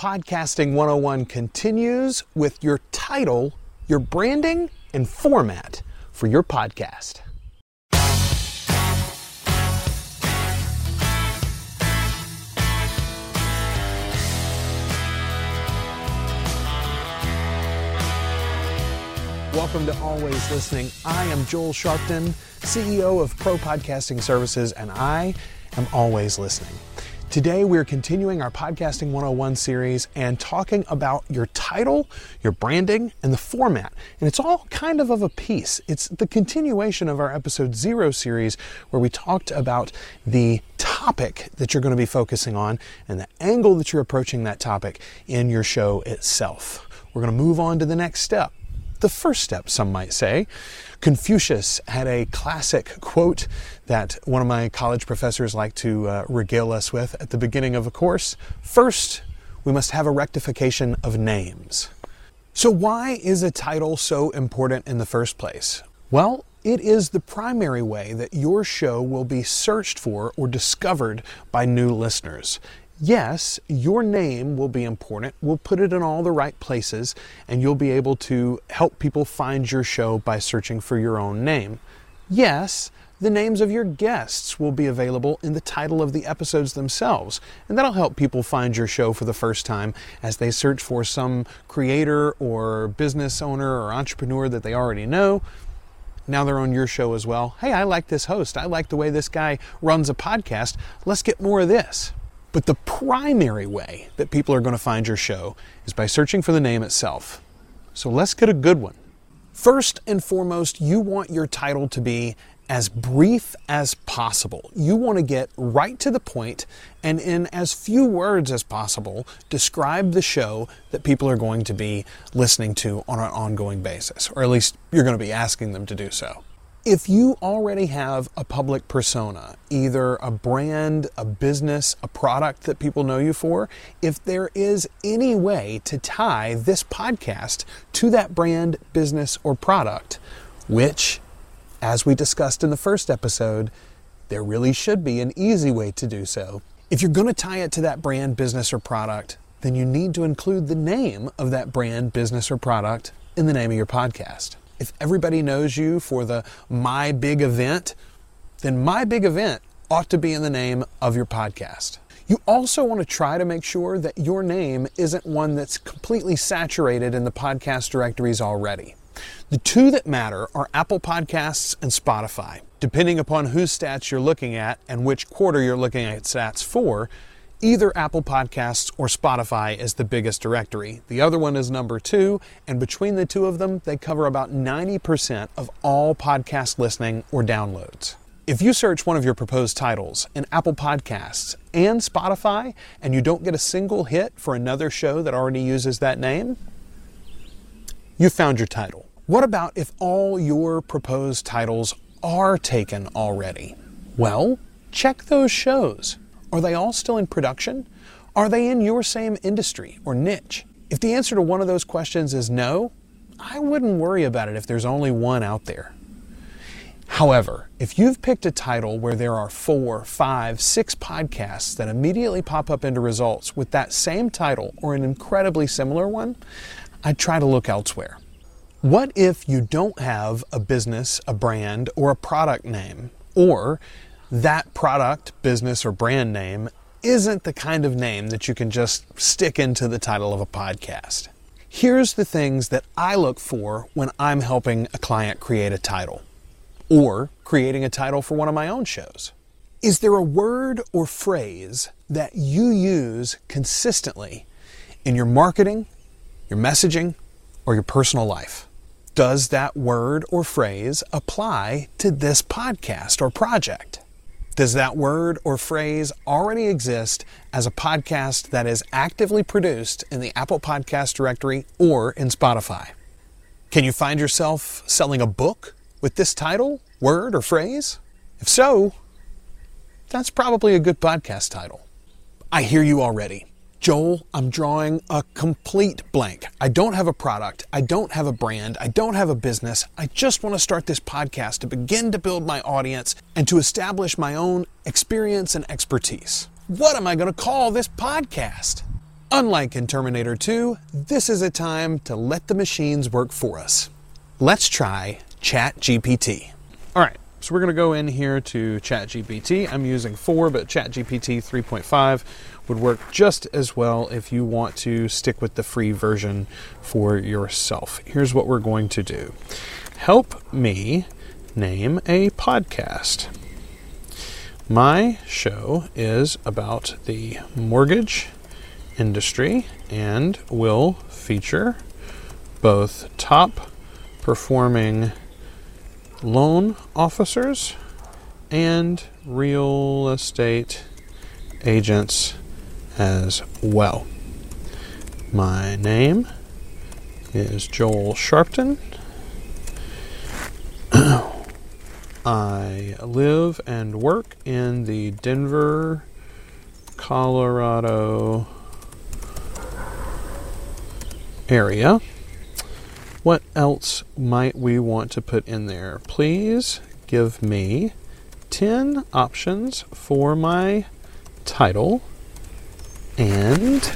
Podcasting 101 continues with your title, your branding, and format for your podcast. Welcome to Always Listening. I am Joel Sharpton, CEO of Pro Podcasting Services, and I am always listening. Today, we're continuing our Podcasting 101 series and talking about your title, your branding, and the format. And it's all kind of a piece. It's the continuation of our Episode 0 series where we talked about the topic that you're going to be focusing on and the angle that you're approaching that topic in your show itself. We're going to move on to the next step. The first step, some might say. Confucius had a classic quote that one of my college professors liked to regale us with at the beginning of a course. First, we must have a rectification of names. So why is a title so important in the first place? Well, it is the primary way that your show will be searched for or discovered by new listeners. Yes, your name will be important. We'll put it in all the right places, and you'll be able to help people find your show by searching for your own name. Yes, the names of your guests will be available in the title of the episodes themselves, and that'll help people find your show for the first time as they search for some creator or business owner or entrepreneur that they already know. Now they're on your show as well. Hey, I like this host. I like the way this guy runs a podcast. Let's get more of this. But the primary way that people are going to find your show is by searching for the name itself. So let's get a good one. First and foremost, you want your title to be as brief as possible. You want to get right to the point and in as few words as possible, describe the show that people are going to be listening to on an ongoing basis, or at least you're going to be asking them to do so. If you already have a public persona, either a brand, a business, a product that people know you for, if there is any way to tie this podcast to that brand, business, or product, which, as we discussed in the first episode, there really should be an easy way to do so. If you're going to tie it to that brand, business, or product, then you need to include the name of that brand, business, or product in the name of your podcast. If everybody knows you for the My Big Event, then My Big Event ought to be in the name of your podcast. You also want to try to make sure that your name isn't one that's completely saturated in the podcast directories already. The two that matter are Apple Podcasts and Spotify. Depending upon whose stats you're looking at and which quarter you're looking at stats for, either Apple Podcasts or Spotify is the biggest directory. The other one is number 2, and between the two of them, they cover about 90% of all podcast listening or downloads. If you search one of your proposed titles in Apple Podcasts and Spotify, and you don't get a single hit for another show that already uses that name, you found your title. What about if all your proposed titles are taken already? Well, check those shows. Are they all still in production? Are they in your same industry or niche? If the answer to one of those questions is no, I wouldn't worry about it if there's only one out there. However, if you've picked a title where there are 4, 5, 6 podcasts that immediately pop up into results with that same title or an incredibly similar one, I'd try to look elsewhere. What if you don't have a business, a brand, or a product name, or that product, business, or brand name isn't the kind of name that you can just stick into the title of a podcast? Here's the things that I look for when I'm helping a client create a title or creating a title for one of my own shows. Is there a word or phrase that you use consistently in your marketing, your messaging, or your personal life? Does that word or phrase apply to this podcast or project? Does that word or phrase already exist as a podcast that is actively produced in the Apple Podcast directory or in Spotify? Can you find yourself selling a book with this title, word, or phrase? If so, that's probably a good podcast title. I hear you already. Joel, I'm drawing a complete blank. I don't have a product. I don't have a brand. I don't have a business. I just want to start this podcast to begin to build my audience and to establish my own experience and expertise. What am I going to call this podcast? Unlike in Terminator 2, this is a time to let the machines work for us. Let's try ChatGPT. All right, so we're going to go in here to ChatGPT. I'm using 4, but ChatGPT 3.5 would work just as well if you want to stick with the free version for yourself. Here's what we're going to do. Help me name a podcast. My show is about the mortgage industry and will feature both top performing loan officers and real estate agents as well. My name is Joel Sharpton. I live and work in the Denver, Colorado area. What else might we want to put in there? Please give me 10 options for my title and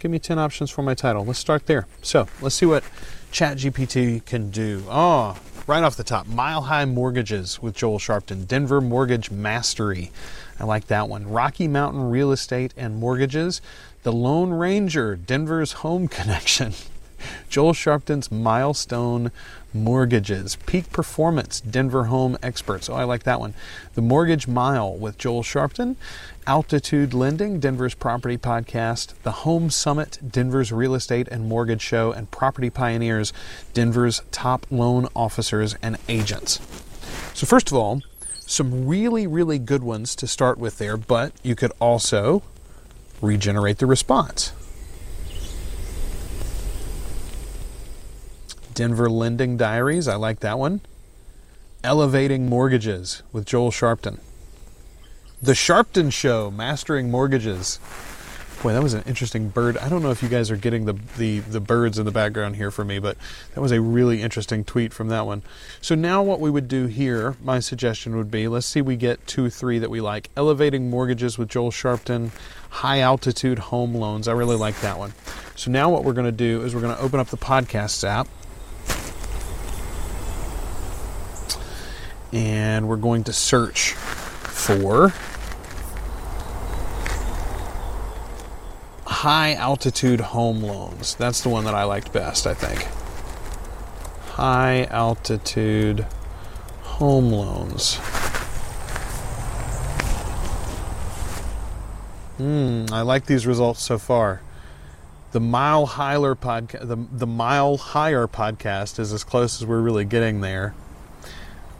give me 10 options for my title. Let's start there. So let's see what ChatGPT can do. Oh, right off the top, Mile High Mortgages with Joel Sharpton, Denver Mortgage Mastery. I like that one. Rocky Mountain Real Estate and Mortgages, The Lone Ranger, Denver's Home Connection, Joel Sharpton's Milestone Mortgages, Peak Performance, Denver Home Experts. Oh, I like that one. The Mortgage Mile with Joel Sharpton, Altitude Lending, Denver's Property Podcast, The Home Summit, Denver's Real Estate and Mortgage Show, and Property Pioneers, Denver's Top Loan Officers and Agents. So first of all, some really, really good ones to start with there, but you could also regenerate the response. Denver Lending Diaries, I like that one. Elevating Mortgages with Joel Sharpton. The Sharpton Show, Mastering Mortgages. Boy, that was an interesting bird. I don't know if you guys are getting the birds in the background here for me, but that was a really interesting tweet from that one. So now what we would do here, my suggestion would be, let's see we get 2, 3 that we like. Elevating Mortgages with Joel Sharpton, High Altitude Home Loans. I really like that one. So now what we're going to do is we're going to open up the Podcasts app. And we're going to search for high altitude home loans. That's the one that I liked best, I think. High altitude home loans. I like these results so far. The Mile Higher podcast is as close as we're really getting there.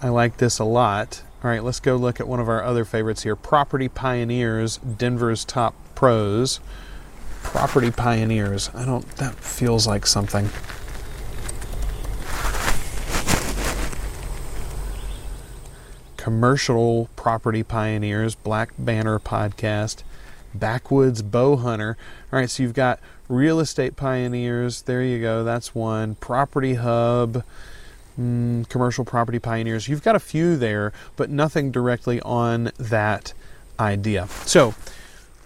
I like this a lot. All right, let's go look at one of our other favorites here. Property Pioneers, Denver's Top Pros. Property Pioneers. That feels like something. Commercial Property Pioneers, Black Banner Podcast, Backwoods Bow Hunter. All right, so you've got Real Estate Pioneers. There you go, that's one. Property Hub. Commercial Property Pioneers. You've got a few there, but nothing directly on that idea. So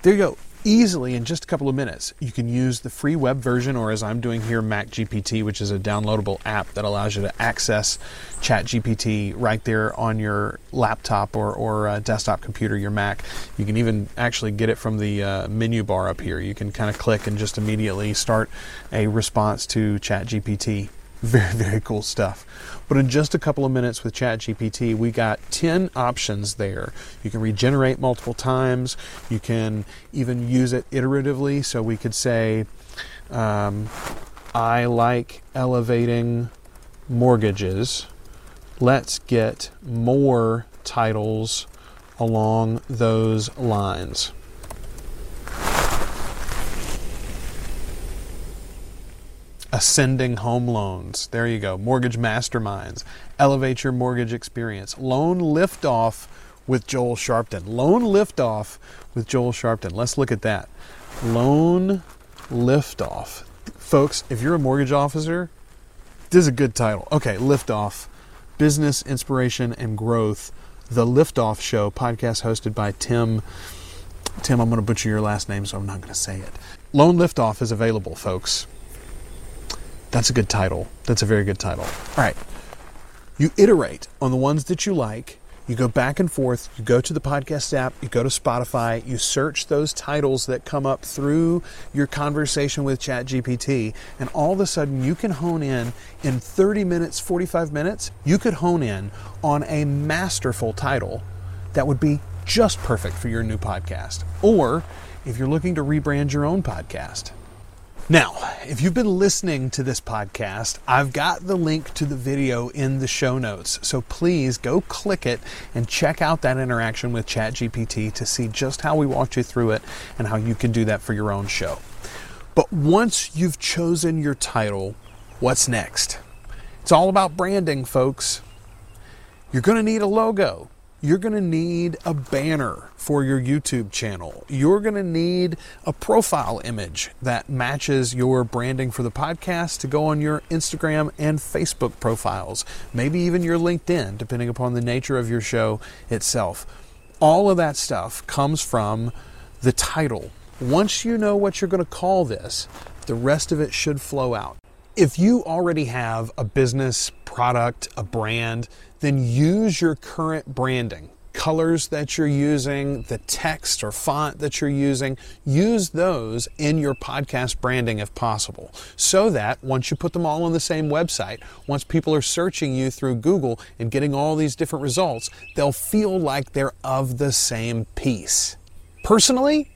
there you go. Easily, in just a couple of minutes, you can use the free web version, or as I'm doing here, Mac GPT, which is a downloadable app that allows you to access ChatGPT right there on your laptop or desktop computer, your Mac. You can even actually get it from the menu bar up here. You can kind of click and just immediately start a response to ChatGPT. Very, very cool stuff. But in just a couple of minutes with ChatGPT, we got 10 options there. You can regenerate multiple times. You can even use it iteratively. So we could say, I like elevating mortgages. Let's get more titles along those lines. Ascending Home Loans. There you go. Mortgage Masterminds. Elevate Your Mortgage Experience. Loan Liftoff with Joel Sharpton. Loan Liftoff with Joel Sharpton. Let's look at that. Loan Liftoff. Folks, if you're a mortgage officer, this is a good title. Okay, Liftoff. Business Inspiration and Growth The Liftoff Show podcast hosted by Tim. Tim, I'm going to butcher your last name, so I'm not going to say it. Lone Liftoff is available, folks. That's a good title. That's a very good title. All right. You iterate on the ones that you like. You go back and forth. You go to the podcast app. You go to Spotify. You search those titles that come up through your conversation with ChatGPT. And all of a sudden, you can hone in 30 minutes, 45 minutes, you could hone in on a masterful title that would be just perfect for your new podcast. Or if you're looking to rebrand your own podcast. Now, if you've been listening to this podcast, I've got the link to the video in the show notes. So please go click it and check out that interaction with ChatGPT to see just how we walked you through it and how you can do that for your own show. But once you've chosen your title, what's next? It's all about branding, folks. You're going to need a logo. You're going to need a banner for your YouTube channel. You're going to need a profile image that matches your branding for the podcast to go on your Instagram and Facebook profiles, maybe even your LinkedIn, depending upon the nature of your show itself. All of that stuff comes from the title. Once you know what you're going to call this, the rest of it should flow out. If you already have a business, product, a brand, then use your current branding. Colors that you're using, the text or font that you're using, use those in your podcast branding if possible. So that once you put them all on the same website, once people are searching you through Google and getting all these different results, they'll feel like they're of the same piece. Personally,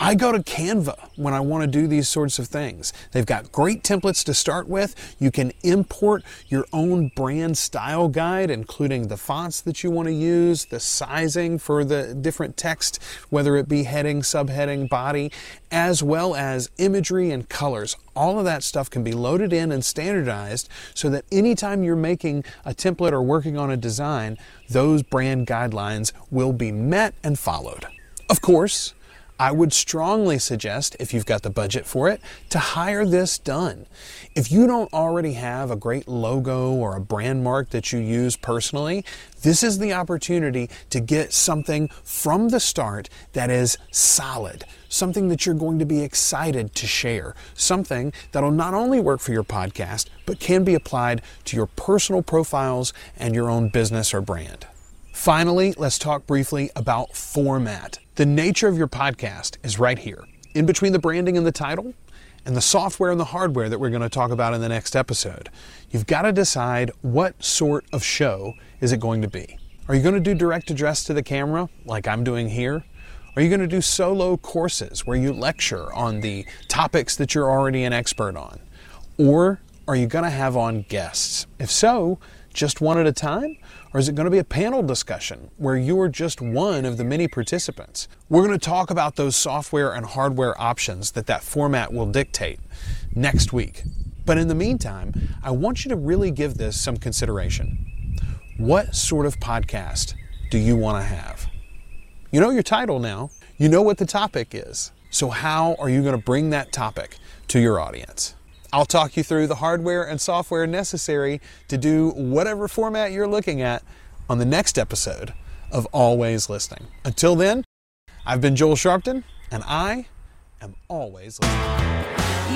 I go to Canva when I want to do these sorts of things. They've got great templates to start with. You can import your own brand style guide, including the fonts that you want to use, the sizing for the different text, whether it be heading, subheading, body, as well as imagery and colors. All of that stuff can be loaded in and standardized so that anytime you're making a template or working on a design, those brand guidelines will be met and followed. Of course, I would strongly suggest, if you've got the budget for it, to hire this done. If you don't already have a great logo or a brand mark that you use personally, this is the opportunity to get something from the start that is solid, something that you're going to be excited to share, something that'll not only work for your podcast, but can be applied to your personal profiles and your own business or brand. Finally, let's talk briefly about format. The nature of your podcast is right here, in between the branding and the title, and the software and the hardware that we're going to talk about in the next episode. You've got to decide what sort of show is it going to be. Are you going to do direct address to the camera, like I'm doing here? Are you going to do solo courses where you lecture on the topics that you're already an expert on? Or are you going to have on guests? If so, just one at a time? Or is it going to be a panel discussion where you're just one of the many participants? We're going to talk about those software and hardware options that format will dictate next week. But in the meantime, I want you to really give this some consideration. What sort of podcast do you want to have? You know your title now. You know what the topic is. So how are you going to bring that topic to your audience? I'll talk you through the hardware and software necessary to do whatever format you're looking at on the next episode of Always Listening. Until then, I've been Joel Sharpton, and I am always listening.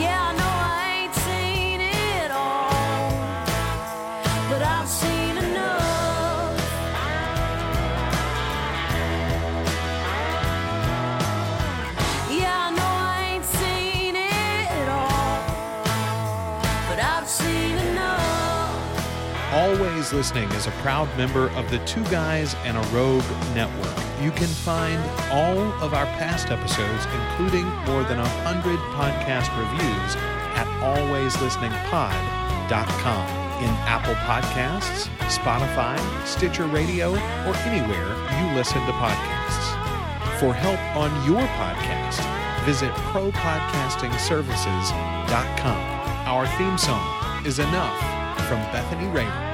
Yeah, I know I ain't seen it all, but I've seen enough. Yeah, I know I ain't seen it all, but I've seen enough. Always Listening is a proud member of the Two Guys and a Rogue Network. You can find all of our past episodes, including more than 100 podcast reviews, at alwayslisteningpod.com in Apple Podcasts, Spotify, Stitcher Radio, or anywhere you listen to podcasts. For help on your podcast, visit propodcastingservices.com. Our theme song is Enough from Bethany Raymond.